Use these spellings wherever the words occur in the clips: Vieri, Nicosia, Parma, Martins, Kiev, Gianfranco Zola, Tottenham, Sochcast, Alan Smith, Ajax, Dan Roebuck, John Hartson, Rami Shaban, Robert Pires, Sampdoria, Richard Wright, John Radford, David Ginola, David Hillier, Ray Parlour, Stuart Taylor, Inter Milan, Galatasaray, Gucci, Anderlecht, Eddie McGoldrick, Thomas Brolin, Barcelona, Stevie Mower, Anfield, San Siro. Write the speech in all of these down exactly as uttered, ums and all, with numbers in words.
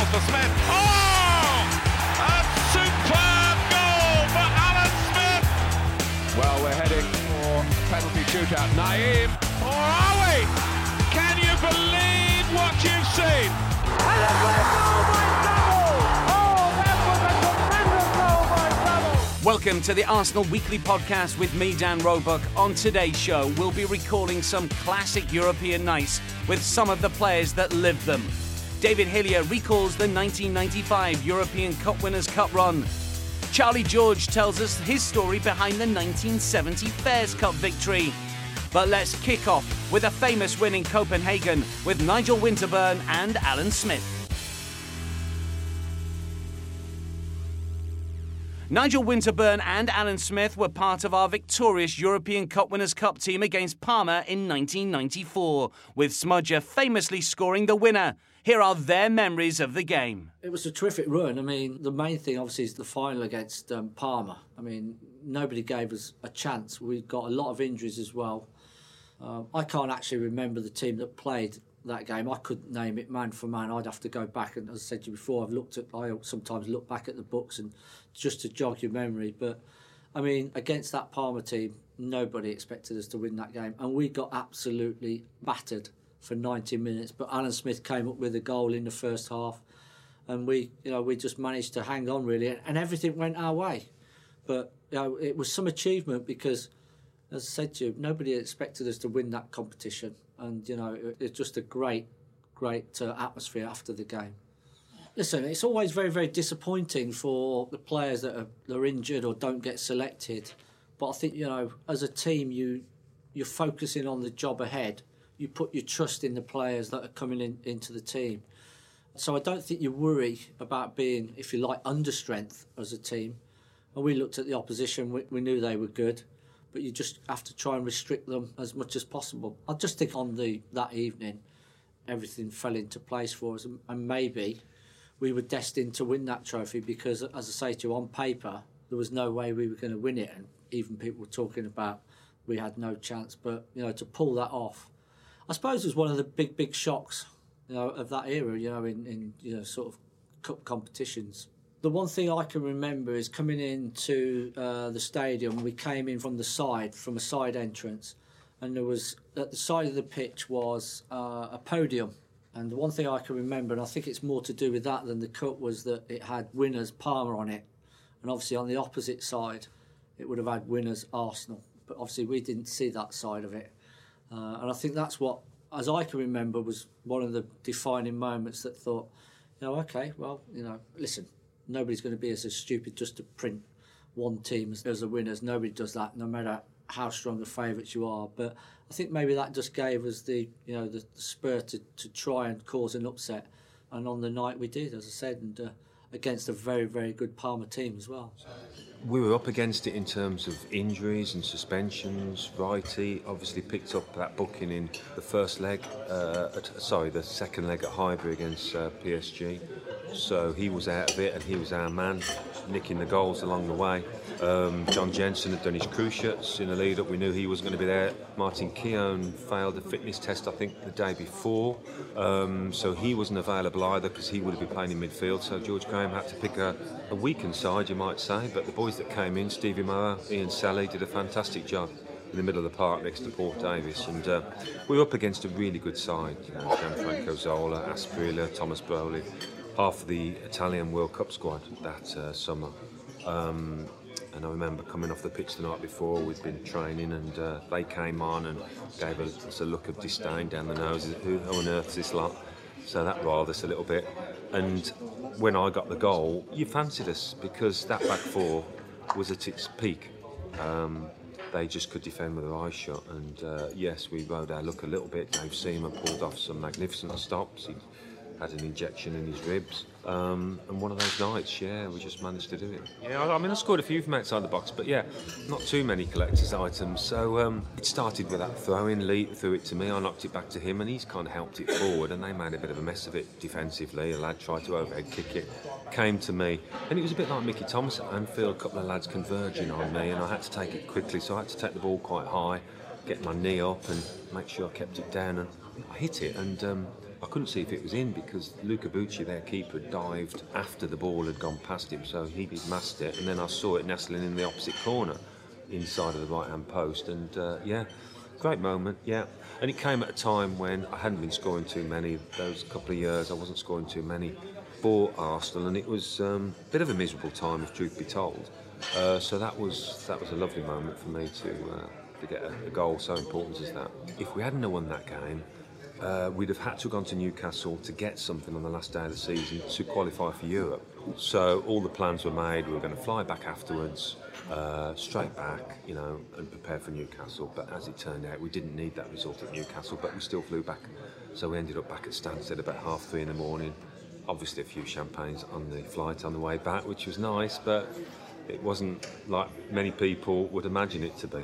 for Smith. Oh! A superb goal for Alan Smith! Well, we're heading for penalty shootout. Nayim, or are we? Can you believe what you've seen? Oh my God! Welcome to the Arsenal Weekly Podcast with me, Dan Roebuck. On today's show, we'll be recalling some classic European nights with some of the players that lived them. David Hillier recalls the nineteen ninety-five European Cup Winners' Cup run. Charlie George tells us his story behind the nineteen seventy Fairs Cup victory. But let's kick off with a famous win in Copenhagen with Nigel Winterburn and Alan Smith. Nigel Winterburn and Alan Smith were part of our victorious European Cup Winners' Cup team against Parma in nineteen ninety-four, with Smudger famously scoring the winner. Here are their memories of the game. It was a terrific run. I mean, the main thing, obviously, is the final against um, Parma. I mean, nobody gave us a chance. We got a lot of injuries as well. Um, I can't actually remember the team that played that game. I couldn't name it man for man. I'd have to go back, and as I said to you before, I've looked at I sometimes look back at the books and just to jog your memory. But I mean, against that Parma team, nobody expected us to win that game, and we got absolutely battered for ninety minutes. But Alan Smith came up with a goal in the first half, and we, you know, we just managed to hang on really, and everything went our way. But you know, it was some achievement because, as I said to you, nobody expected us to win that competition. And, you know, it's just a great, great uh, atmosphere after the game. Listen, it's always very, very disappointing for the players that are, that are injured or don't get selected. But I think, you know, as a team, you, you're focusing on the job ahead. You put your trust in the players that are coming in, into the team. So I don't think you worry about being, if you like, under strength as a team. And we looked at the opposition. We, we knew they were good. But you just have to try and restrict them as much as possible. I just think on the that evening, everything fell into place for us, and, and maybe we were destined to win that trophy because, as I say to you, on paper, there was no way we were going to win it, and even people were talking about we had no chance. But, you know, to pull that off, I suppose it was one of the big, big shocks, you know, of that era, you know, in, in you know, sort of cup competitions. The one thing I can remember is coming into uh, the stadium. We came in from the side, from a side entrance, and there was at the side of the pitch was uh, a podium. And the one thing I can remember, and I think it's more to do with that than the cup, was that it had Winners Parma on it, and obviously on the opposite side, it would have had Winners Arsenal. But obviously we didn't see that side of it, uh, and I think that's what, as I can remember, was one of the defining moments that thought, you know, okay, well, you know, listen. Nobody's going to be as stupid just to print one team as the winners. Nobody does that, no matter how strong a favourites you are. But I think maybe that just gave us the, you know, the, the spur to, to try and cause an upset. And on the night we did, as I said, and uh, against a very, very good Parma team as well. We were up against it in terms of injuries and suspensions. Wrighty obviously picked up that booking in the first leg, uh, at, sorry, the second leg at Highbury against uh, P S G. So he was out of it and he was our man, nicking the goals along the way. Um, John Jensen had done his crew shirts in the lead-up. We knew he wasn't going to be there. Martin Keown failed a fitness test, I think, the day before. Um, so he wasn't available either because he would have been playing in midfield. So George Graham had to pick a, a weakened side, you might say. But the boys that came in, Stevie Mower, Ian Sally, did a fantastic job in the middle of the park next to Port Davis, and uh, we were up against a really good side. You know, Gianfranco Zola, Asprilla, Thomas Brolin, half of the Italian World Cup squad that uh, summer. Um, and I remember coming off the pitch the night before, we'd been training, and uh, they came on and gave us a look of disdain down the nose. Who, who on earth is this lot? So that riled us a little bit. And when I got the goal, you fancied us, because that back four was at its peak. Um, They just could defend with their eyes shut, and uh, yes, we rode our luck a little bit. Dave Seaman pulled off some magnificent stops. He had an injection in his ribs, um, and one of those nights, yeah, we just managed to do it. Yeah, I mean, I scored a few from outside the box, but yeah, not too many collector's items. So um, it started with that throw-in. Lee threw it to me, I knocked it back to him, and he's kind of helped it forward, and they made a bit of a mess of it defensively. A lad tried to overhead kick it, came to me, and it was a bit like Mickey Thomas at Anfield, a couple of lads converging on me, and I had to take it quickly, so I had to take the ball quite high, get my knee up and make sure I kept it down, and I hit it, and um, I couldn't see if it was in because Luca Bucci, their keeper, dived after the ball had gone past him, so he masked it, and then I saw it nestling in the opposite corner inside of the right-hand post, and uh, yeah, great moment, yeah. And it came at a time when I hadn't been scoring too many. Those couple of years I wasn't scoring too many for Arsenal, and it was um, a bit of a miserable time, if truth be told. Uh, so that was that was a lovely moment for me to uh, to get a, a goal so important as that. If we hadn't have won that game, uh, we'd have had to have gone to Newcastle to get something on the last day of the season to qualify for Europe. So all the plans were made. We were going to fly back afterwards, uh, straight back, you know, and prepare for Newcastle. But as it turned out, we didn't need that result at Newcastle, but we still flew back. So we ended up back at Stansted about half three in the morning. Obviously a few champagnes on the flight on the way back, which was nice, but it wasn't like many people would imagine it to be.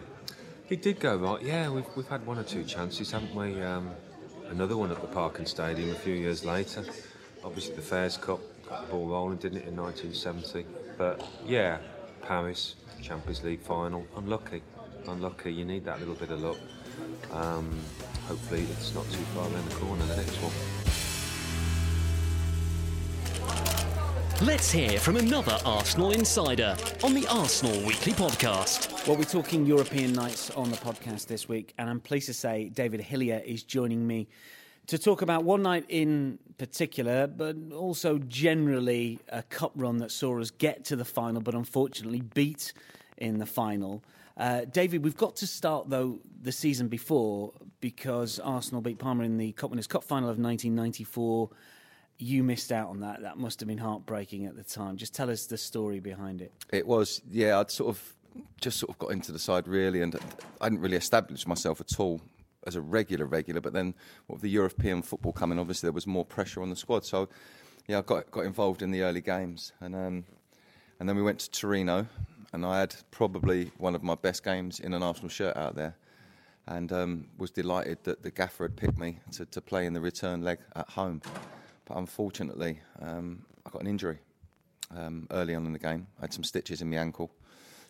It did go right, yeah, we've we've had one or two chances, haven't we? Um, another one at the Park and Stadium a few years later. Obviously the Fairs Cup got the ball rolling, didn't it, in nineteen seventy? But yeah, Paris, Champions League final, unlucky, unlucky, you need that little bit of luck. Um, hopefully it's not too far around the corner, the next one. Let's hear from another Arsenal insider on the Arsenal Weekly Podcast. Well, we're talking European nights on the podcast this week, and I'm pleased to say David Hillier is joining me to talk about one night in particular, but also generally a cup run that saw us get to the final, but unfortunately beat in the final. Uh, David, we've got to start, though, the season before, because Arsenal beat Parma in the Cup Winners' Cup final of nineteen ninety-four. You missed out on that. That must have been heartbreaking at the time. Just tell us the story behind it. It was, yeah, I'd sort of just sort of got into the side, really, and I didn't really establish myself at all as a regular regular, but then with the European football coming, obviously there was more pressure on the squad. So, yeah, I got got involved in the early games. And um, and then we went to Torino, and I had probably one of my best games in an Arsenal shirt out there, and um, was delighted that the gaffer had picked me to, to play in the return leg at home. But unfortunately, um, I got an injury um, early on in the game. I had some stitches in my ankle.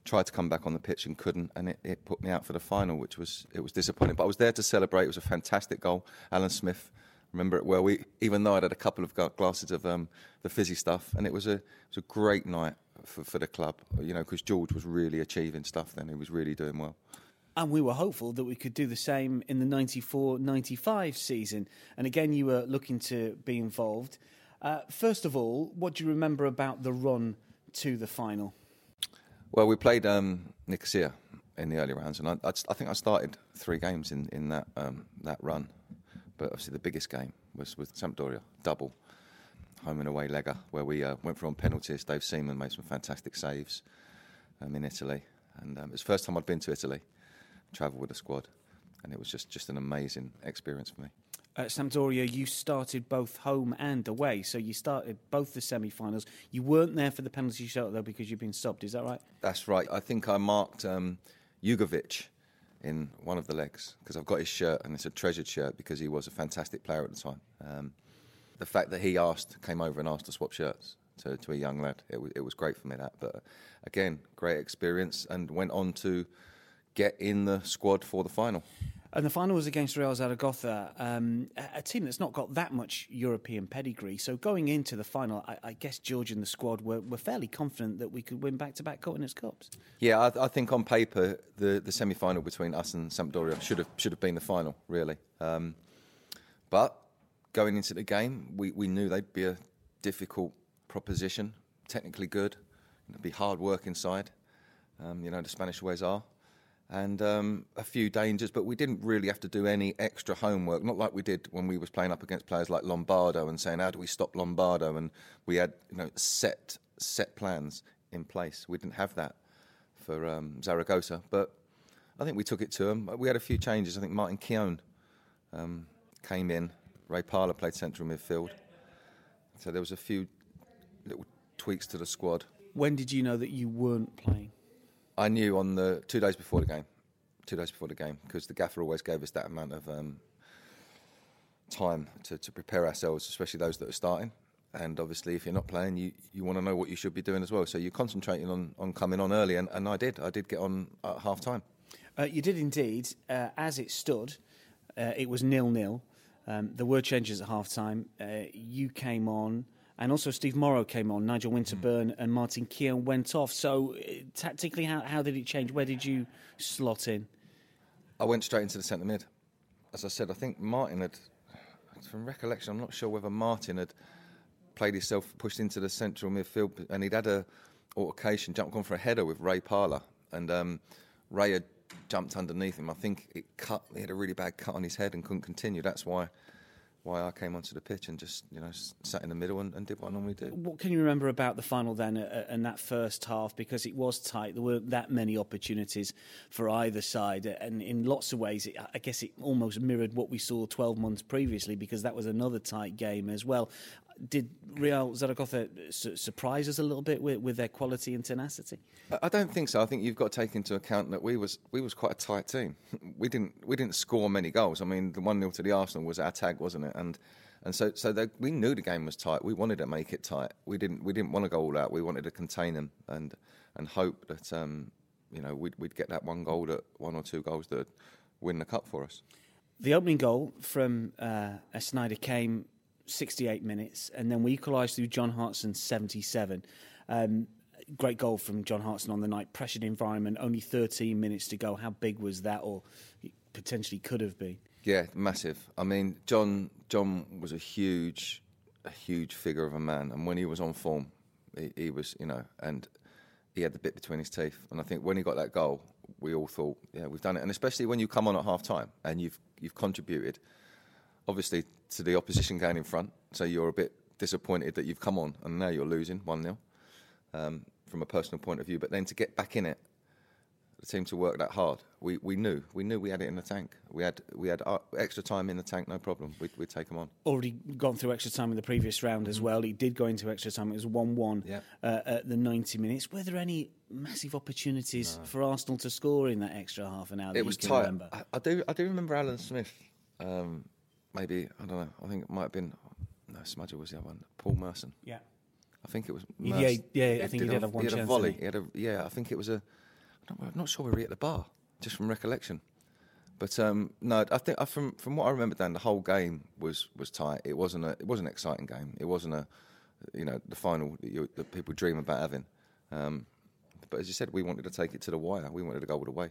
Tried to come back on the pitch and couldn't, and it, it put me out for the final, which was it was disappointing. But I was there to celebrate. It was a fantastic goal. Alan Smith, remember it well. We, even though I'd had a couple of glasses of um, the fizzy stuff, and it was a it was a great night for, for the club. You know, because George was really achieving stuff then. He was really doing well. And we were hopeful that we could do the same in the ninety-four ninety-five season. And again, you were looking to be involved. Uh, first of all, what do you remember about the run to the final? Well, we played um, Nicosia in the early rounds. And I, I, I think I started three games in, in that um, that run. But obviously the biggest game was with Sampdoria, double. Home and away legger, where we uh, went for on penalties. Dave Seaman made some fantastic saves um, in Italy. And um, it was the first time I'd been to Italy. Travel with a squad, and it was just, just an amazing experience for me. At Sampdoria, you started both home and away, so you started both the semi-finals. You weren't there for the penalty shot, though, because you've been subbed, is that right? That's right. I think I marked um, Jugovic in one of the legs, because I've got his shirt, and it's a treasured shirt, because he was a fantastic player at the time. Um, the fact that he asked, came over and asked to swap shirts to, to a young lad, it, w- it was great for me, that. But again, great experience, and went on to get in the squad for the final. And the final was against Real Zaragoza, um, a team that's not got that much European pedigree. So going into the final, I, I guess George and the squad were, were fairly confident that we could win back-to-back Winners' Cups. Yeah, I, I think on paper, the, the semi-final between us and Sampdoria should have should have been the final, really. Um, but going into the game, we, we knew they'd be a difficult proposition, technically good, it'd be hard work inside, um, you know, the Spanish always are. And um, a few dangers, but we didn't really have to do any extra homework, not like we did when we was playing up against players like Lombardo and saying, how do we stop Lombardo? And we had, you know, set set plans in place. We didn't have that for um, Zaragoza, but I think we took it to them. We had a few changes. I think Martin Keown um, came in. Ray Parlour played central midfield. So there was a few little tweaks to the squad. When did you know that you weren't playing? I knew on the two days before the game, two days before the game, because the gaffer always gave us that amount of um, time to, to prepare ourselves, especially those that are starting. And obviously, if you're not playing, you, you want to know what you should be doing as well. So you're concentrating on, on coming on early, and, and I did. I did get on at half time. Uh, you did indeed. Uh, as it stood, uh, it was nil-nil. Um, there were changes at half time. Uh, you came on. And also Steve Morrow came on, Nigel Winterburn and Martin Keown went off. So uh, tactically, how, how did it change? Where did you slot in? I went straight into the centre mid. As I said, I think Martin had, from recollection, I'm not sure whether Martin had played himself, pushed into the central midfield, and he'd had a altercation, jumped on for a header with Ray Parlour. And um, Ray had jumped underneath him. I think it cut, he had a really bad cut on his head and couldn't continue. That's why... why I came onto the pitch and just, you know, sat in the middle and, and did what I normally do. What can you remember about the final then uh, and that first half? Because it was tight. There weren't that many opportunities for either side. And in lots of ways, it, I guess it almost mirrored what we saw twelve months previously, because that was another tight game as well. Did Real Zaragoza su- surprise us a little bit with, with their quality and tenacity? I don't think so. I think you've got to take into account that we was we was quite a tight team. We didn't we didn't score many goals. I mean, the one nil to the Arsenal was our tag, wasn't it? And and so so they, we knew the game was tight. We wanted to make it tight. We didn't we didn't want to go all out. We wanted to contain them and and hope that um you know we'd we'd get that one goal, that one or two goals that would win the cup for us. The opening goal from uh, Snyder came sixty-eight minutes, and then we equalised through John Hartson, seventy-seven. Um, great goal from John Hartson on the night. Pressured environment, only thirteen minutes to go. How big was that, or potentially could have been? Yeah, massive. I mean, John John was a huge, a huge figure of a man, and when he was on form, he, he was, you know, and he had the bit between his teeth. And I think when he got that goal, we all thought, yeah, we've done it. And especially when you come on at half time and you've you've contributed, obviously, to the opposition going in front, so you're a bit disappointed that you've come on and now you're losing one nil um, from a personal point of view. But then to get back in it, the team to work that hard, we, we knew we knew we had it in the tank. We had we had extra time in the tank, no problem. We'd, we'd take them on. Already gone through extra time in the previous round as well. He did go into extra time. It was one one yeah. uh, at the ninety minutes. Were there any massive opportunities no. for Arsenal to score in that extra half an hour? That it was you can tight. Remember? I, I do I do remember Alan Smith. Um, Maybe, I don't know, I think it might have been, no, Smudger was the other one, Paul Merson. Yeah. I think it was Merson. Yeah, yeah I think he did have one chance. He had a volley. He had a, yeah, I think it was a, I'm not sure we were at the bar, just from recollection. But um, no, I think from from what I remember, Dan, the whole game was, was tight. It wasn't a, it wasn't an exciting game. It wasn't a, you know, the final that, you, that people dream about having. Um, but as you said, we wanted to take it to the wire. We wanted to go all the way.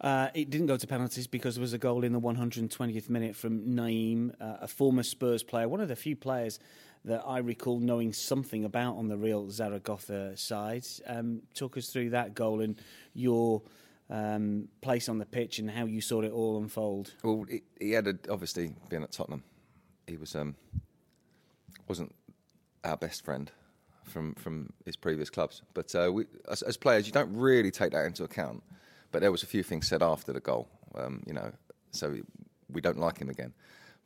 Uh, it didn't go to penalties because there was a goal in the one hundred twentieth minute from Nayim, uh, a former Spurs player, one of the few players that I recall knowing something about on the Real Zaragoza side. Um, took us through that goal and your um, place on the pitch and how you saw it all unfold. Well, he, he had a, obviously being at Tottenham, he was um, wasn't our best friend from from his previous clubs. But uh, we, as, as players, you don't really take that into account. But there was a few things said after the goal, um, you know, so we don't like him again.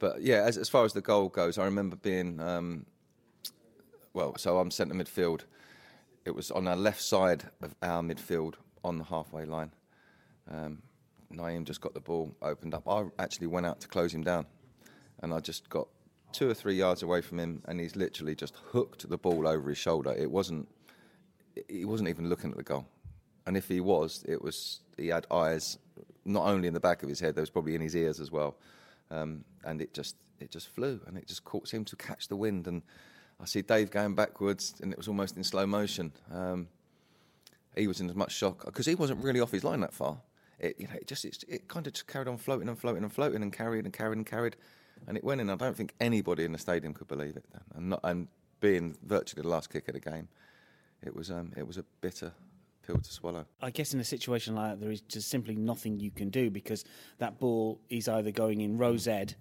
But, yeah, as, as far as the goal goes, I remember being, um, well, so I'm centre midfield. It was on our left side of our midfield on the halfway line. Um, Nayim just got the ball, opened up. I actually went out to close him down, and I just got two or three yards away from him, and he's literally just hooked the ball over his shoulder. It wasn't, he wasn't even looking at the goal. And if he was, it was, he had eyes not only in the back of his head, they was probably in his ears as well. Um, and it just, it just flew, and it just caught, seemed to catch the wind. And I see Dave going backwards, and it was almost in slow motion. Um, he was in as much shock because he wasn't really off his line that far. It, you know, it just, it, it kind of just carried on floating and floating and floating and carried and carried and carried, and it went in. I don't think anybody in the stadium could believe it. Then, and, not, and being virtually the last kick of the game, it was, um, it was a bitter pill to swallow. I guess in a situation like that, there is just simply nothing you can do because that ball is either going in Rose Ed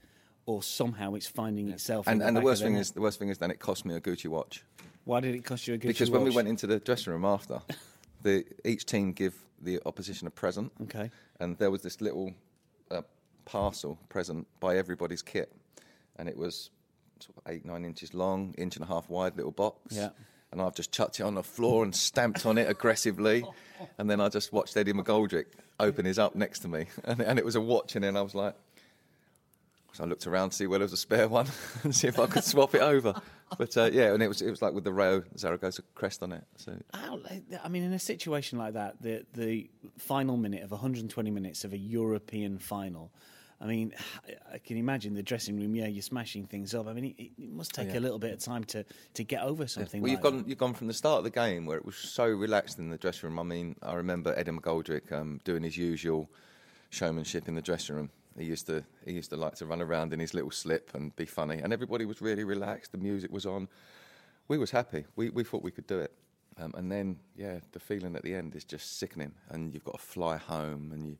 or somehow it's finding itself. And, in the and the worst thing is, the worst thing is, then it cost me a Gucci watch. Why did it cost you a Gucci because watch? Because when we went into the dressing room after, the each team give the opposition a present. Okay. And there was this little uh, parcel present by everybody's kit, and it was sort of eight, nine inches long, inch and a half wide, little box. Yeah. And I've just chucked it on the floor and stamped on it aggressively. And then I just watched Eddie McGoldrick open his up next to me. And, and it was a watch, and then I was like... So I looked around to see where there was a spare one and see if I could swap it over. But, uh, yeah, and it was it was like with the Rayo Zaragoza crest on it. So, How, I mean, in a situation like that, the, the final minute of one hundred twenty minutes of a European final... I mean, I can imagine the dressing room. Yeah, you're smashing things up. I mean, it, it must take yeah. a little bit of time to, to get over something. Yeah. Well, like you've gone that. you've gone from the start of the game where it was so relaxed in the dressing room. I mean, I remember Eddie McGoldrick um, doing his usual showmanship in the dressing room. He used to he used to like to run around in his little slip and be funny, and everybody was really relaxed. The music was on. We was happy. We we thought we could do it. Um, and then yeah, the feeling at the end is just sickening, and you've got to fly home, and you.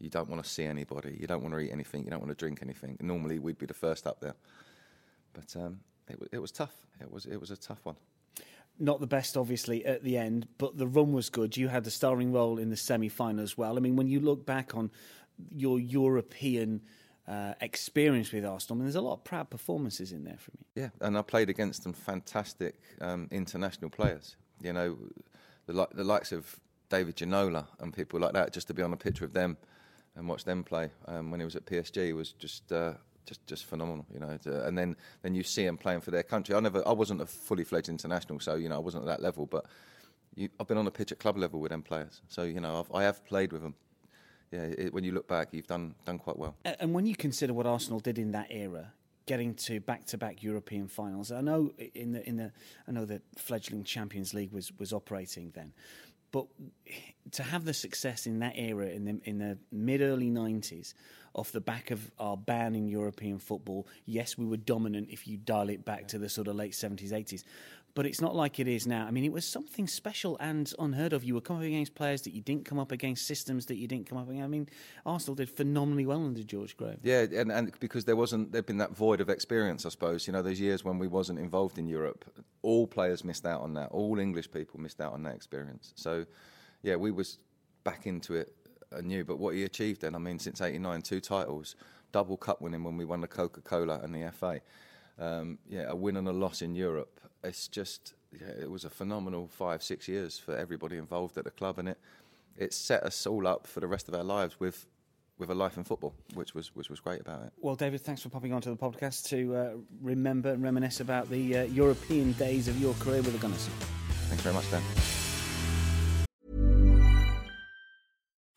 You don't want to see anybody. You don't want to eat anything. You don't want to drink anything. Normally, we'd be the first up there, but um, it, it was tough. It was it was a tough one. Not the best, obviously, at the end, but the run was good. You had the starring role in the semi-final as well. I mean, when you look back on your European uh, experience with Arsenal, I mean, there's a lot of proud performances in there for me. Yeah, and I played against some fantastic um, international players. You know, the, li- the likes of David Ginola and people like that. Just to be on a pitch with them. And watch them play um, when he was at P S G was just uh, just just phenomenal, you know. To, and then, then you see him playing for their country. I never, I wasn't a fully fledged international, so you know I wasn't at that level. But you, I've been on a pitch at club level with them players, so you know I've, I have played with them. Yeah, it, when you look back, you've done done quite well. And when you consider what Arsenal did in that era, getting to back-to-back European finals, I know in the in the I know the fledgling Champions League was was operating then. But to have the success in that era, in the, in the mid-early nineties, off the back of our ban in European football, yes, we were dominant if you dial it back yeah. to the sort of late seventies, eighties. But it's not like it is now. I mean, it was something special and unheard of. You were coming up against players that you didn't come up against, systems that you didn't come up against. I mean, Arsenal did phenomenally well under George Graham. Yeah, and, and because there wasn't, there'd been that void of experience, I suppose. You know, those years when we wasn't involved in Europe, all players missed out on that. All English people missed out on that experience. So, yeah, we was back into it anew. But what he achieved then, I mean, since eighty-nine, two titles, double cup winning when we won the Coca-Cola and the F A. Um, yeah, a win and a loss in Europe. It's just, yeah, it was a phenomenal five, six years for everybody involved at the club, and it it set us all up for the rest of our lives with with a life in football, which was which was great about it. Well, David, thanks for popping onto the podcast to uh, remember and reminisce about the uh, European days of your career with the Gunners. Thanks very much, Dan.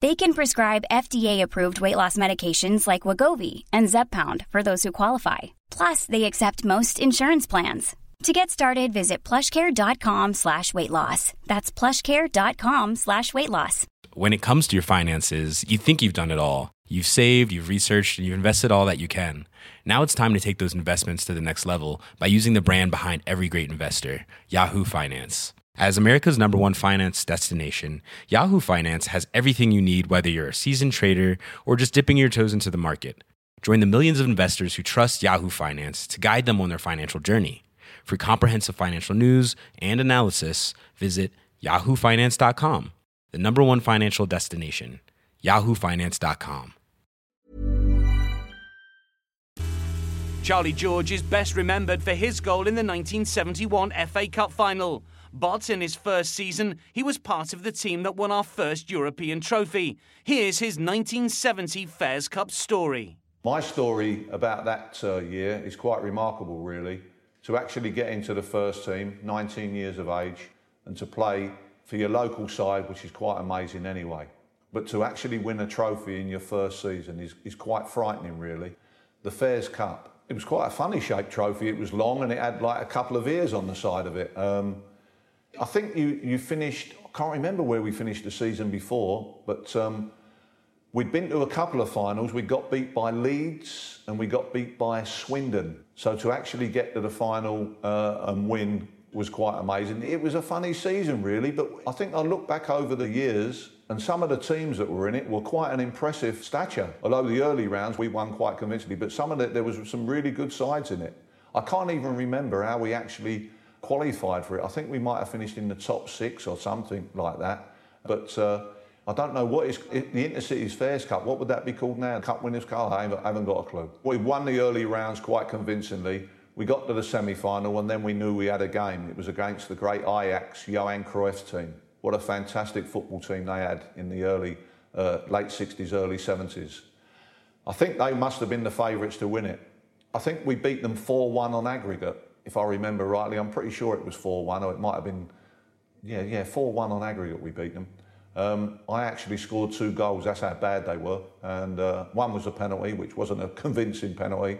They can prescribe F D A-approved weight loss medications like Wegovy and Zepbound for those who qualify. Plus, they accept most insurance plans. To get started, visit plushcare.com slash weight loss. That's plushcare.com slash weight loss. When it comes to your finances, you think you've done it all. You've saved, you've researched, and you've invested all that you can. Now it's time to take those investments to the next level by using the brand behind every great investor, Yahoo Finance. As America's number one finance destination, Yahoo Finance has everything you need, whether you're a seasoned trader or just dipping your toes into the market. Join the millions of investors who trust Yahoo Finance to guide them on their financial journey. For comprehensive financial news and analysis, visit yahoo finance dot com, the number one financial destination, yahoo finance dot com. Charlie George is best remembered for his goal in the nineteen seventy-one F A Cup final. But in his first season, he was part of the team that won our first European trophy. Here's his nineteen seventy Fairs Cup story. My story about that uh, year is quite remarkable, really. To actually get into the first team, nineteen years of age, and to play for your local side, which is quite amazing anyway. But to actually win a trophy in your first season is, is quite frightening, really. The Fairs Cup. It was quite a funny-shaped trophy. It was long and it had like a couple of ears on the side of it. Um, I think you, you finished, I can't remember where we finished the season before, but um, we'd been to a couple of finals. We got beat by Leeds and we got beat by Swindon. So to actually get to the final uh, and win was quite amazing. It was a funny season, really, but I think I look back over the years and some of the teams that were in it were quite an impressive stature. Although the early rounds we won quite convincingly, but some of the, there was some really good sides in it. I can't even remember how we actually qualified for it. I think we might have finished in the top six or something like that. But uh, I don't know what is it, the Intercities Fairs Cup, what would that be called now? Cup Winners' Cup? I haven't, I haven't got a clue. We won the early rounds quite convincingly. We got to the semi-final and then we knew we had a game. It was against the great Ajax, Johan Cruyff team. What a fantastic football team they had in the early, uh, late sixties, early seventies. I think they must have been the favourites to win it. I think we beat them four one on aggregate. If I remember rightly, I'm pretty sure it was four one, or it might have been, yeah, yeah, four one on aggregate we beat them. Um, I actually scored two goals, that's how bad they were, and uh, one was a penalty, which wasn't a convincing penalty,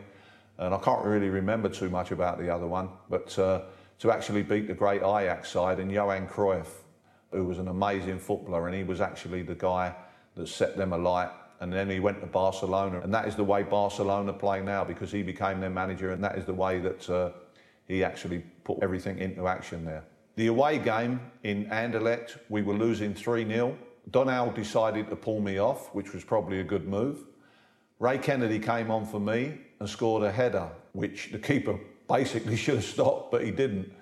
and I can't really remember too much about the other one, but uh, to actually beat the great Ajax side and Johan Cruyff, who was an amazing footballer, and he was actually the guy that set them alight. And then he went to Barcelona, and that is the way Barcelona play now, because he became their manager, and that is the way that uh, he actually put everything into action there. The away game in Anderlecht, we were losing three nil. Donal decided to pull me off, which was probably a good move. Ray Kennedy came on for me and scored a header, which the keeper basically should have stopped, but he didn't.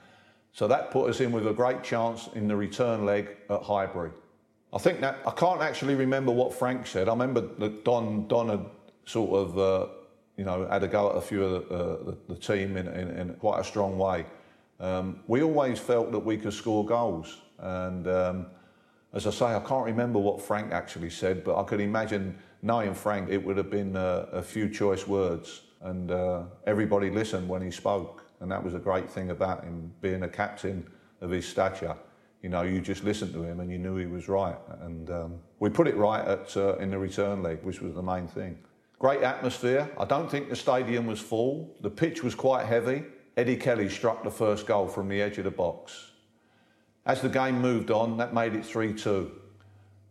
So that put us in with a great chance in the return leg at Highbury. I think that, I can't actually remember what Frank said. I remember that Don, Don had sort of, uh, you know, had a go at a few of the, uh, the, the team in, in, in quite a strong way. Um, we always felt that we could score goals. And um, as I say, I can't remember what Frank actually said, but I could imagine, knowing Frank, it would have been uh, a few choice words. And uh, everybody listened when he spoke. And that was a great thing about him, being a captain of his stature. You know, you just listened to him and you knew he was right. And um, we put it right at uh, in the return leg, which was the main thing. Great atmosphere. I don't think the stadium was full. The pitch was quite heavy. Eddie Kelly struck the first goal from the edge of the box. As the game moved on, that made it three two.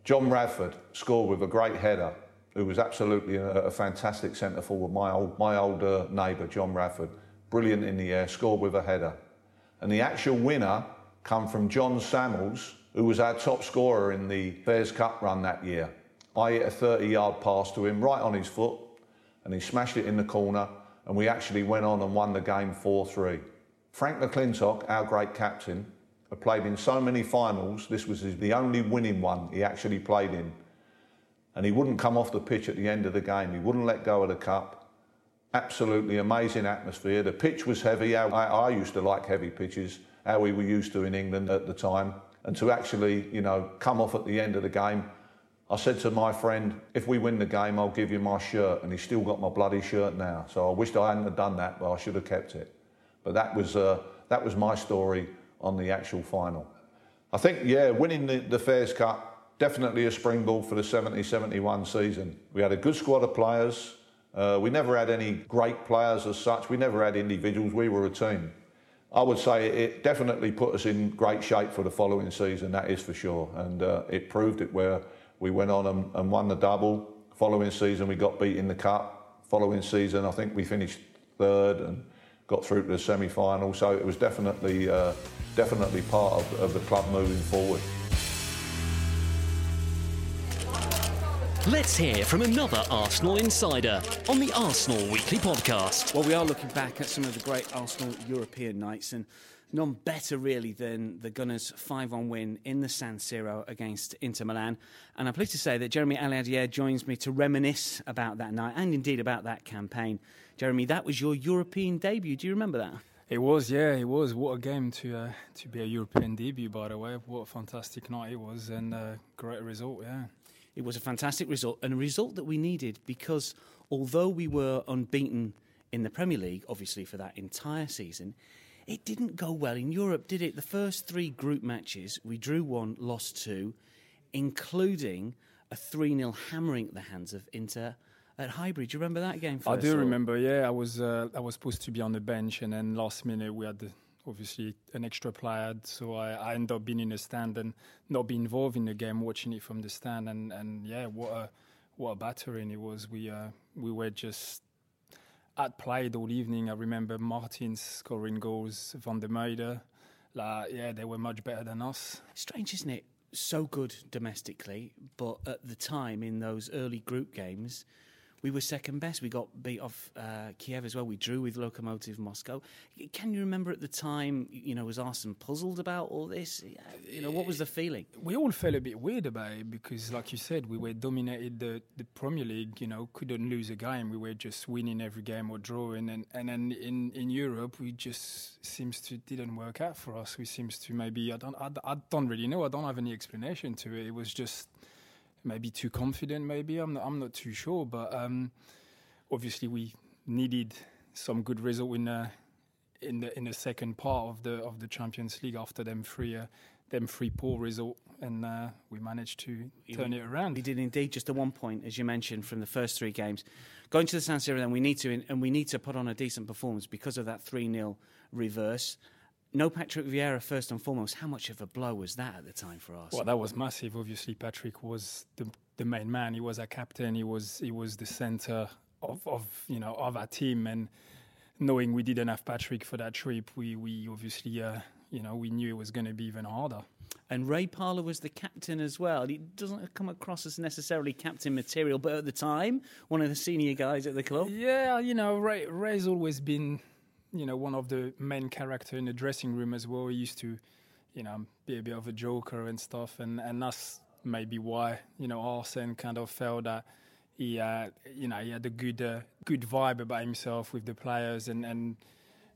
John Radford scored with a great header, who was absolutely a, a fantastic centre-forward, my old, my old uh, neighbour, John Radford. Brilliant in the air, scored with a header. And the actual winner come from John Samuels, who was our top scorer in the Fairs Cup run that year. I hit a thirty-yard pass to him right on his foot, and he smashed it in the corner, and we actually went on and won the game four three. Frank McClintock, our great captain, had played in so many finals, this was his, the only winning one he actually played in, and he wouldn't come off the pitch at the end of the game. He wouldn't let go of the cup. Absolutely amazing atmosphere. The pitch was heavy. I, I used to like heavy pitches, how we were used to in England at the time, and to actually, you know, come off at the end of the game, I said to my friend, if we win the game, I'll give you my shirt. And he's still got my bloody shirt now. So I wished I hadn't have done that, but I should have kept it. But that was uh, that was my story on the actual final. I think, yeah, winning the, the Fairs Cup, definitely a springboard for the seventy seventy-one season. We had a good squad of players. Uh, we never had any great players as such. We never had individuals. We were a team. I would say it definitely put us in great shape for the following season, that is for sure. And uh, it proved it where we went on and, and won the double. Following season, we got beat in the cup. Following season, I think we finished third and got through to the semi-final. So it was definitely, uh, definitely part of, of the club moving forward. Let's hear from another Arsenal insider on the Arsenal Weekly Podcast. Well, we are looking back at some of the great Arsenal European nights, and none better really than the Gunners' five one win in the San Siro against Inter Milan. And I'm pleased to say that Jeremy Allardyce joins me to reminisce about that night and indeed about that campaign. Jeremy, that was your European debut. Do you remember that? It was, yeah, it was. What a game to uh, to be a European debut, by the way. What a fantastic night it was, and a great result, yeah. It was a fantastic result, and a result that we needed, because although we were unbeaten in the Premier League, obviously for that entire season, it didn't go well in Europe, did it? The first three group matches, we drew one, lost two, including a three nil hammering at the hands of Inter at Highbury. Do you remember that game? I do or? remember, yeah. I was uh, I was supposed to be on the bench, and then last minute we had the... obviously an extra player, so I, I ended up being in the stand and not be involved in the game, watching it from the stand, and, and yeah, what a what a battering it was. We uh, we were just at play all evening. I remember Martins scoring goals, Van der Meyde. Like, yeah, they were much better than us. Strange, isn't it? So good domestically, but at the time in those early group games, we were second best. We got beat off uh, Kiev as well. We drew with Lokomotiv Moscow. Can you remember at the time, you know, was Arsene puzzled about all this? You know, what was the feeling? We all felt a bit weird about it because, like you said, we were dominated the, the Premier League, you know, couldn't lose a game. We were just winning every game or drawing. And, and then in, in Europe, we just seems to didn't work out for us. We seems to maybe, I don't, I, I don't really know. I don't have any explanation to it. It was just... Maybe too confident, maybe. I'm not, I'm not too sure. But um, obviously we needed some good result in, uh, in the in the second part of the of the Champions League after them three, uh, them three poor result. And uh, we managed to turn we, it around. We did indeed, just the one point, as you mentioned, from the first three games. Going to the San Siro then, we need to, and we need to put on a decent performance because of that three nil reverse. No Patrick Vieira, first and foremost. How much of a blow was that at the time for Arsenal? Well, that was massive. Obviously, Patrick was the the main man. He was our captain. He was he was the centre of, of you know of our team. And knowing we didn't have Patrick for that trip, we we obviously uh, you know we knew it was going to be even harder. And Ray Parlour was the captain as well. He doesn't come across as necessarily captain material, but at the time, one of the senior guys at the club. Yeah, you know, Ray Ray's always been, you know, one of the main character in the dressing room as well. He used to, you know, be a bit of a joker and stuff, and, and that's maybe why, you know, Arsene kind of felt that he, uh, you know, he had a good, uh, good vibe about himself with the players, and and,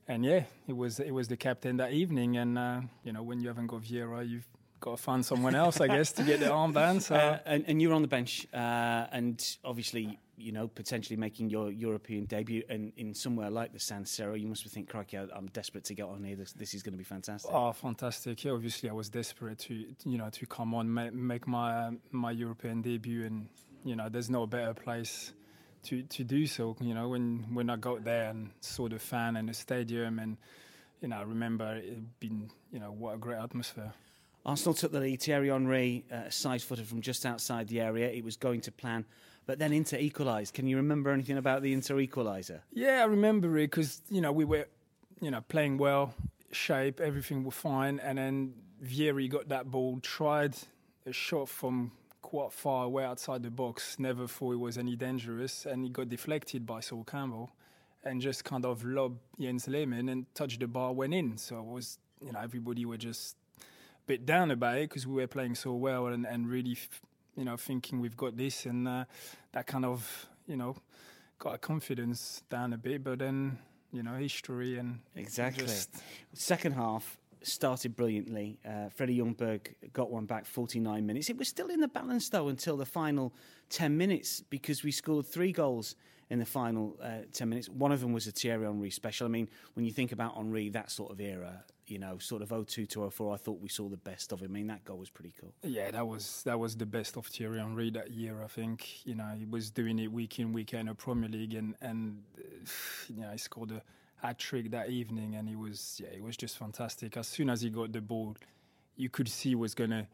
and yeah, it was it was the captain that evening, and uh, you know, when you haven't got Vieira, you've got to find someone else, I guess, to get the armband. So. Uh, and, and you were on the bench, uh, and obviously, you know, potentially making your European debut, and in somewhere like the San Siro, you must be thinking, crikey, I'm desperate to get on here. This, this is going to be fantastic. Oh, fantastic. Yeah, obviously I was desperate to, you know, to come on, ma- make my uh, my European debut, and, you know, there's no better place to, to do so. You know, when, when I got there and saw the fan and the stadium, and, you know, I remember it being, you know, what a great atmosphere. Arsenal took the lead. Thierry Henry, a uh, side-footer from just outside the area. It was going to plan, but then Inter equalised. Can you remember anything about the Inter equaliser? Yeah, I remember it because, you know, we were, you know, playing well, shape, everything was fine, and then Vieri got that ball, tried a shot from quite far away outside the box, never thought it was any dangerous, and it got deflected by Sol Campbell, and just kind of lobbed Jens Lehmann and touched the bar, went in. So it was, you know, everybody were just bit down about it because we were playing so well, and, and really, you know, thinking we've got this, and uh, that kind of, you know, got our confidence down a bit. But then, you know, history and... Exactly. Second half started brilliantly. Uh, Freddie Ljungberg got one back, forty-nine minutes. It was still in the balance, though, until the final ten minutes, because we scored three goals in the final uh, ten minutes. One of them was a Thierry Henry special. I mean, when you think about Henry, that sort of era, you know, sort of oh two to oh four, I thought we saw the best of him. I mean, that goal was pretty cool. Yeah, that was that was the best of Thierry Henry that year, I think. You know, he was doing it week in, week out in the Premier League, and, and you know, he scored a hat-trick that evening, and he was, yeah, it was just fantastic. As soon as he got the ball, you could see he was going to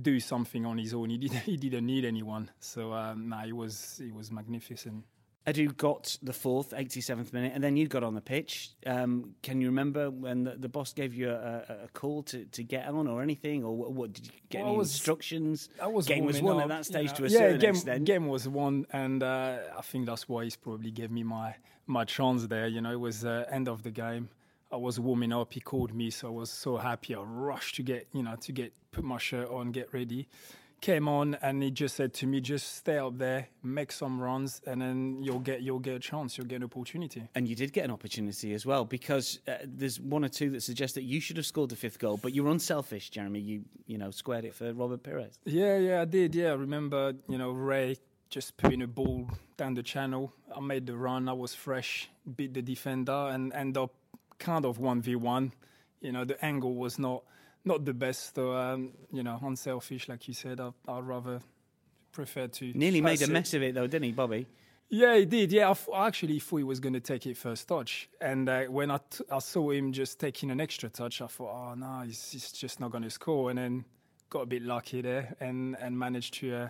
do something on his own. He didn't, he didn't need anyone. So um, nah, it was it was magnificent. Adu got the fourth, eighty-seventh minute, and then you got on the pitch. Um, can you remember when the, the boss gave you a, a call to, to get on or anything? Or what, what did you get well, any I was, instructions? I was game was won at that stage, you know, to a yeah, certain game, extent. Game was won, and uh, I think that's why he probably gave me my, my chance there. You know, it was the uh, end of the game. I was warming up. He called me, so I was so happy. I rushed to get, you know, to get put my shirt on, get ready. Came on, and he just said to me, just stay up there, make some runs, and then you'll get you'll get a chance, you'll get an opportunity. And you did get an opportunity as well, because uh, there's one or two that suggest that you should have scored the fifth goal, but you were unselfish, Jeremy. You you know squared it for Robert Pires. Yeah, yeah, I did. Yeah, I remember, you know, Ray just putting a ball down the channel. I made the run. I was fresh, beat the defender, and end up kind of one v one. You know, the angle was not... Not the best, though, um, you know, unselfish, like you said. I, I'd rather prefer to... Nearly made a it. mess of it, though, didn't he, Bobby? Yeah, he did. Yeah, I, f- I actually thought he was going to take it first touch. And uh, when I, t- I saw him just taking an extra touch, I thought, oh, no, he's, he's just not going to score. And then got a bit lucky there and, and managed to... Uh,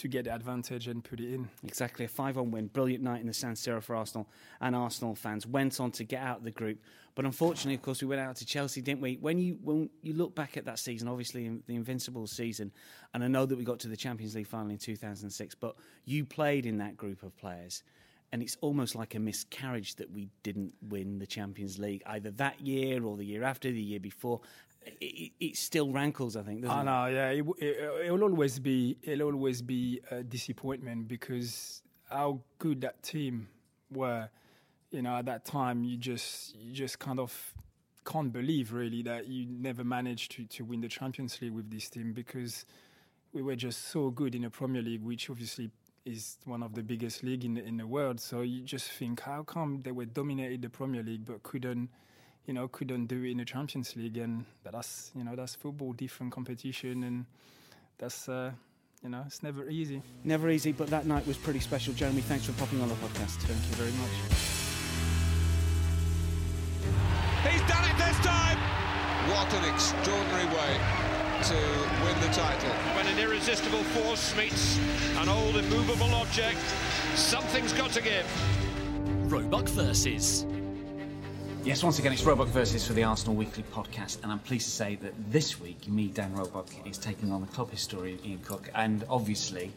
to get the advantage and put it in. Exactly, a five one win. Brilliant night in the San Siro for Arsenal, and Arsenal fans went on to get out of the group. But unfortunately, of course, we went out to Chelsea, didn't we? When you when you look back at that season, obviously the Invincible season, and I know that we got to the Champions League final in two thousand six, but you played in that group of players, and it's almost like a miscarriage that we didn't win the Champions League, either that year or the year after, the year before. It, it still rankles, I think, doesn't it? I know, yeah. It, it, it'll always be, it'll always be a disappointment because how good that team were, you know, at that time. You just, you just kind of can't believe, really, that you never managed to, to win the Champions League with this team, because we were just so good in the Premier League, which obviously is one of the biggest league in the, in the world. So you just think, how come they were dominated the Premier League but couldn't, you know, couldn't do it in the Champions League? And that's, you know, that's football, different competition, and that's, uh, you know, it's never easy. Never easy, but that night was pretty special. Jeremy, thanks for popping on the podcast. Thank you very much. He's done it this time! What an extraordinary way to win the title. When an irresistible force meets an old immovable object, something's got to give. Roebuck versus... Yes, once again, it's Roebuck versus for the Arsenal Weekly Podcast, and I'm pleased to say that this week, me, Dan Roebuck, is taking on the club historian, Ian Cook, and obviously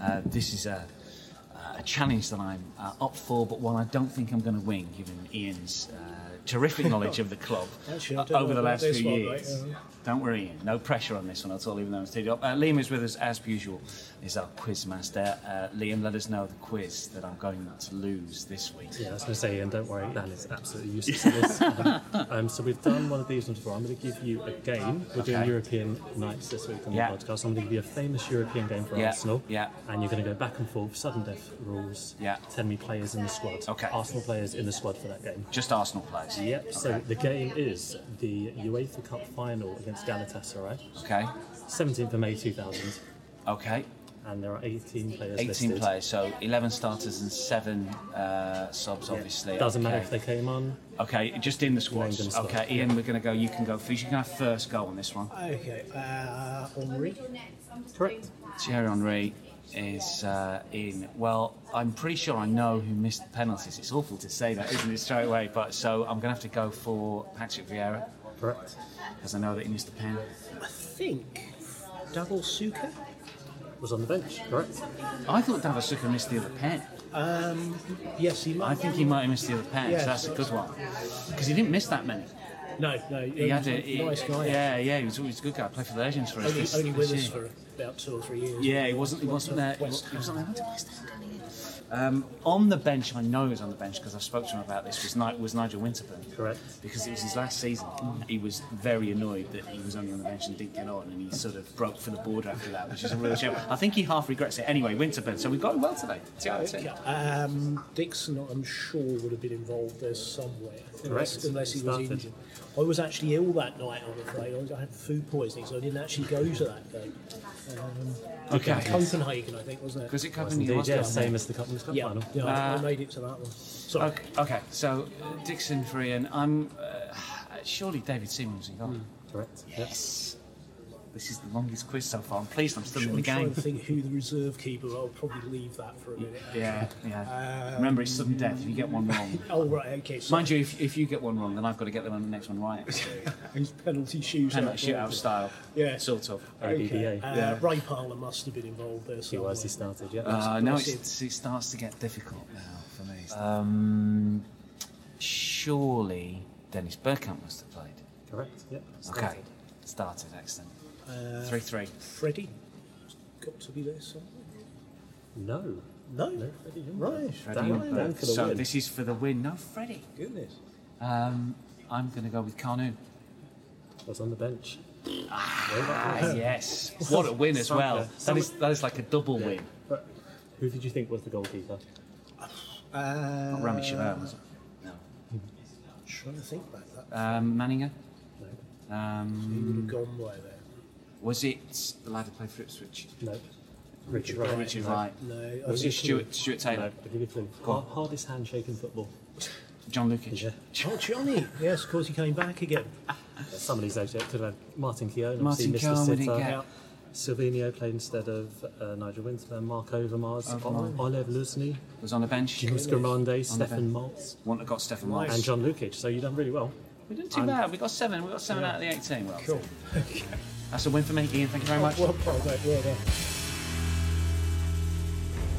uh, this is a, a challenge that I'm uh, up for, but one I don't think I'm going to win, given Ian's uh, terrific knowledge of the club uh, over the last few years. One, right? yeah. Don't worry, Ian, no pressure on this one at all, even though I'm teed up. Uh, Liam is with us, as usual, is our quiz master. Uh, Liam, let us know the quiz that I'm going to lose this week. Yeah, I was going to say, Ian, don't worry, Dan is absolutely useless at this. Um, um, so we've done one of these ones before. I'm going to give you a game. We're okay. doing European nights this week on yeah. the podcast. I'm going to give you a famous European game for yeah. Arsenal. Yeah. And you're going to go back and forth, sudden death rules. Yeah. Tell me players in the squad. Okay. Arsenal players in the squad for that game. Just Arsenal players. Yep. Okay. So the game is the UEFA Cup final against Galatasaray. Okay. seventeenth of May two thousand. Okay. And there are eighteen players eighteen listed. Players, so eleven starters and seven uh, subs, yeah. obviously. Doesn't okay. matter if they came on. Okay, just in the squads. In the squad. Okay, Ian, we're going to go. You can go first. You can have first go on this one. Okay, uh, Henry. Correct. Thierry Henry is uh, in. Well, I'm pretty sure I know who missed the penalties. It's awful to say that, isn't it, straight away? But so I'm going to have to go for Patrick Vieira. Correct. Because I know that he missed the pen. I think Davor Šuker was on the bench, correct? I thought Davor Šuker missed the other pen. Um, yes, he might. I think he might have missed the other pen, yes. So that's a good one. Because he didn't miss that many. No, no. He, he had a, a nice guy. Yeah, yeah, he was always a good guy. Played for the Legends for us. Only, this, only with this us year. For about two or three years. Yeah, he wasn't, he wasn't there. He wasn't, he wasn't there. Um, on the bench, I know he was on the bench because I spoke to him about this, was, Ni- was Nigel Winterburn. Correct. Because it was his last season. Mm. He was very annoyed that he was only on the bench and didn't get on, and he sort of broke for the border after that, which is a real shame. I think he half regrets it. Anyway, Winterburn, so we've got him well today. Okay. Um, Dixon, I'm sure, would have been involved there somewhere. Correct. Unless, unless he Started. was injured. I was actually ill that night, I'm afraid. I, was, I had food poisoning, so I didn't actually go to that game. Um, okay. Copenhagen, I think, wasn't it? Was it Copenhagen? Was yeah, same as the Copenhagen. Yeah, final. yeah uh, I made it to that one. Sorry. Okay, okay so uh, Dixon for Ian. I'm um, uh, surely David Seaman was involved. Mm, correct. Yes. Yep. This is the longest quiz so far. I'm pleased I'm still I'm in the game. I'm trying to think who the reserve keeper was. I'll probably leave that for a minute. Yeah, yeah. Um, Remember, it's sudden death if you get one wrong. Oh, right, okay. Sorry. Mind you, if, if you get one wrong, then I've got to get the next one right. It's penalty shootout. Penalty shootout style. Yeah. Sort of. Okay. Uh, yeah. Ray Parlour must have been involved there. He was, he started, yeah. Uh, no, it starts to get difficult now for me. Um, surely Dennis Bergkamp must have played. Correct, yeah. Started. Okay, started, excellent. Uh, three three. Freddie, got to be there somewhere. No, no, no. Freddie, right? Freddie right. So win. This is for the win. No, Freddie. Goodness. Um, I'm going to go with Carnu. I was on the bench. Ah, yeah. Yes. What a win as well. That is that is like a double yeah. win. But who did you think was the goalkeeper? Uh, Not Rami Shaban, was it? No. I'm trying to think about that. Um, Manninger. No. Um, so he would have gone by there. Was it the lad who played for Ipswich? No. Richard Wright. Richard Wright. No. no. Was it Stuart, Stuart Taylor? No. Hard, hardest handshake in football. John Lukic. Yeah. Oh, Johnny. Yes, of course he came back again. Some of these names could have Martin Keown. Martin Keown didn't get out. Silvino played instead of uh, Nigel Winterburn. Mark Overmars. Overmars. Oliver Luzny. Was on the bench. James Garande. Stefan Malz. One got Stefan Malz. Nice. And John Lukic. So you've done really well. We didn't too I'm, bad. We got seven. We got seven yeah. out of the eighteen. Well, cool. Okay. That's a win for me, Ian. Thank you very much. Well, well, well, well, well.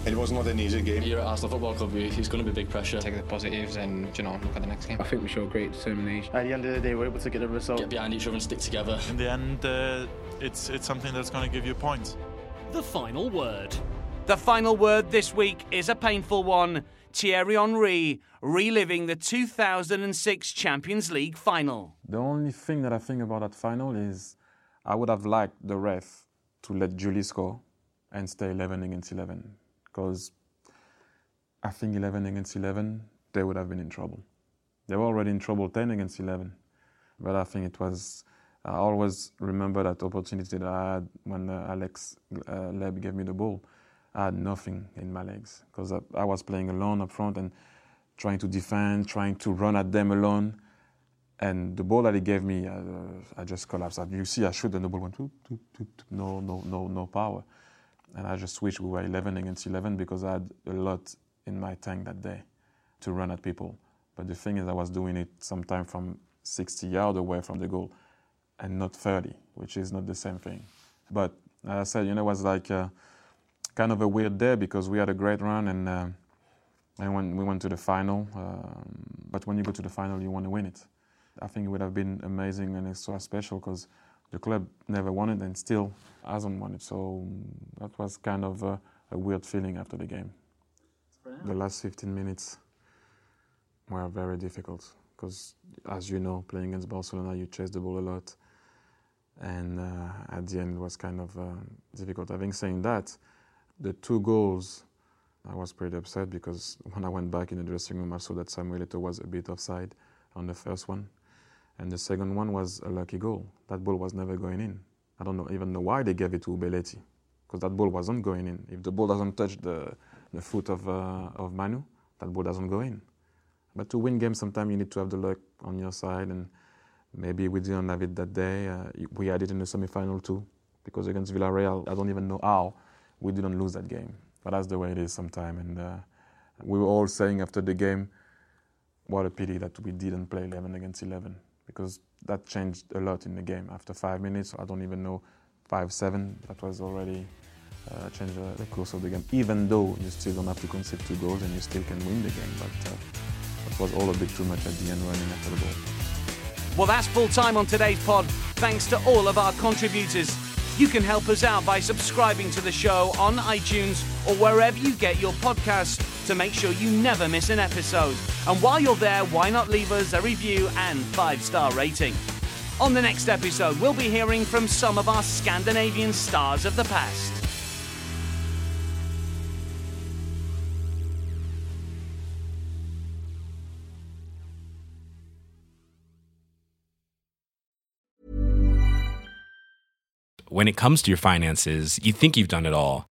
It was not an easy game. You're at Arsenal Football Club, it's going to be big pressure. Take the positives and, you know, look at the next game. I think we showed great determination. At the end of the day, we're able to get a result. Get behind each other and stick together. In the end, uh, it's it's something that's going to give you points. The final word. The final word this week is a painful one. Thierry Henry, reliving the two thousand six Champions League final. The only thing that I think about that final is I would have liked the ref to let Julie score and stay eleven against eleven, because I think eleven against eleven, they would have been in trouble. They were already in trouble ten against eleven, but I think it was, I always remember that opportunity that I had when uh, Alex uh, Leb gave me the ball. I had nothing in my legs, because I, I was playing alone up front and trying to defend, trying to run at them alone. And the ball that he gave me, uh, I just collapsed. You see, I shoot and the ball went, toop, toop, toop, toop. No, no, no, no power. And I just switched. We were eleven against eleven because I had a lot in my tank that day to run at people. But the thing is, I was doing it sometime from sixty yards away from the goal and not thirty, which is not the same thing. But as I said, you know, it was like uh, kind of a weird day because we had a great run and, uh, and when we went to the final. Um, but when you go to the final, you want to win it. I think it would have been amazing and extra special because the club never won it and still hasn't won it. So that was kind of a, a weird feeling after the game. The last fifteen minutes were very difficult because, as you know, playing against Barcelona, you chase the ball a lot. And uh, at the end, it was kind of uh, difficult. Having said that, the two goals, I was pretty upset because when I went back in the dressing room, I saw that Samuel Eto'o was a bit offside on the first one. And the second one was a lucky goal. That ball was never going in. I don't know, even know why they gave it to Ubelletti, because that ball wasn't going in. If the ball doesn't touch the, the foot of, uh, of Manu, that ball doesn't go in. But to win games, sometimes you need to have the luck on your side, and maybe we didn't have it that day. Uh, we had it in the semi-final too, because against Villarreal, I don't even know how, we didn't lose that game. But that's the way it is sometimes. And uh, we were all saying after the game, what a pity that we didn't play eleven against eleven, because that changed a lot in the game. After five minutes, I don't even know, five, seven, that was already uh, changed uh, the course of the game, even though you still don't have to concede two goals and you still can win the game. But uh, that was all a bit too much at the end, running after the goal. Well, that's full time on today's pod. Thanks to all of our contributors. You can help us out by subscribing to the show on iTunes or wherever you get your podcasts to make sure you never miss an episode. And while you're there, why not leave us a review and five-star rating? On the next episode, we'll be hearing from some of our Scandinavian stars of the past. When it comes to your finances, you think you've done it all.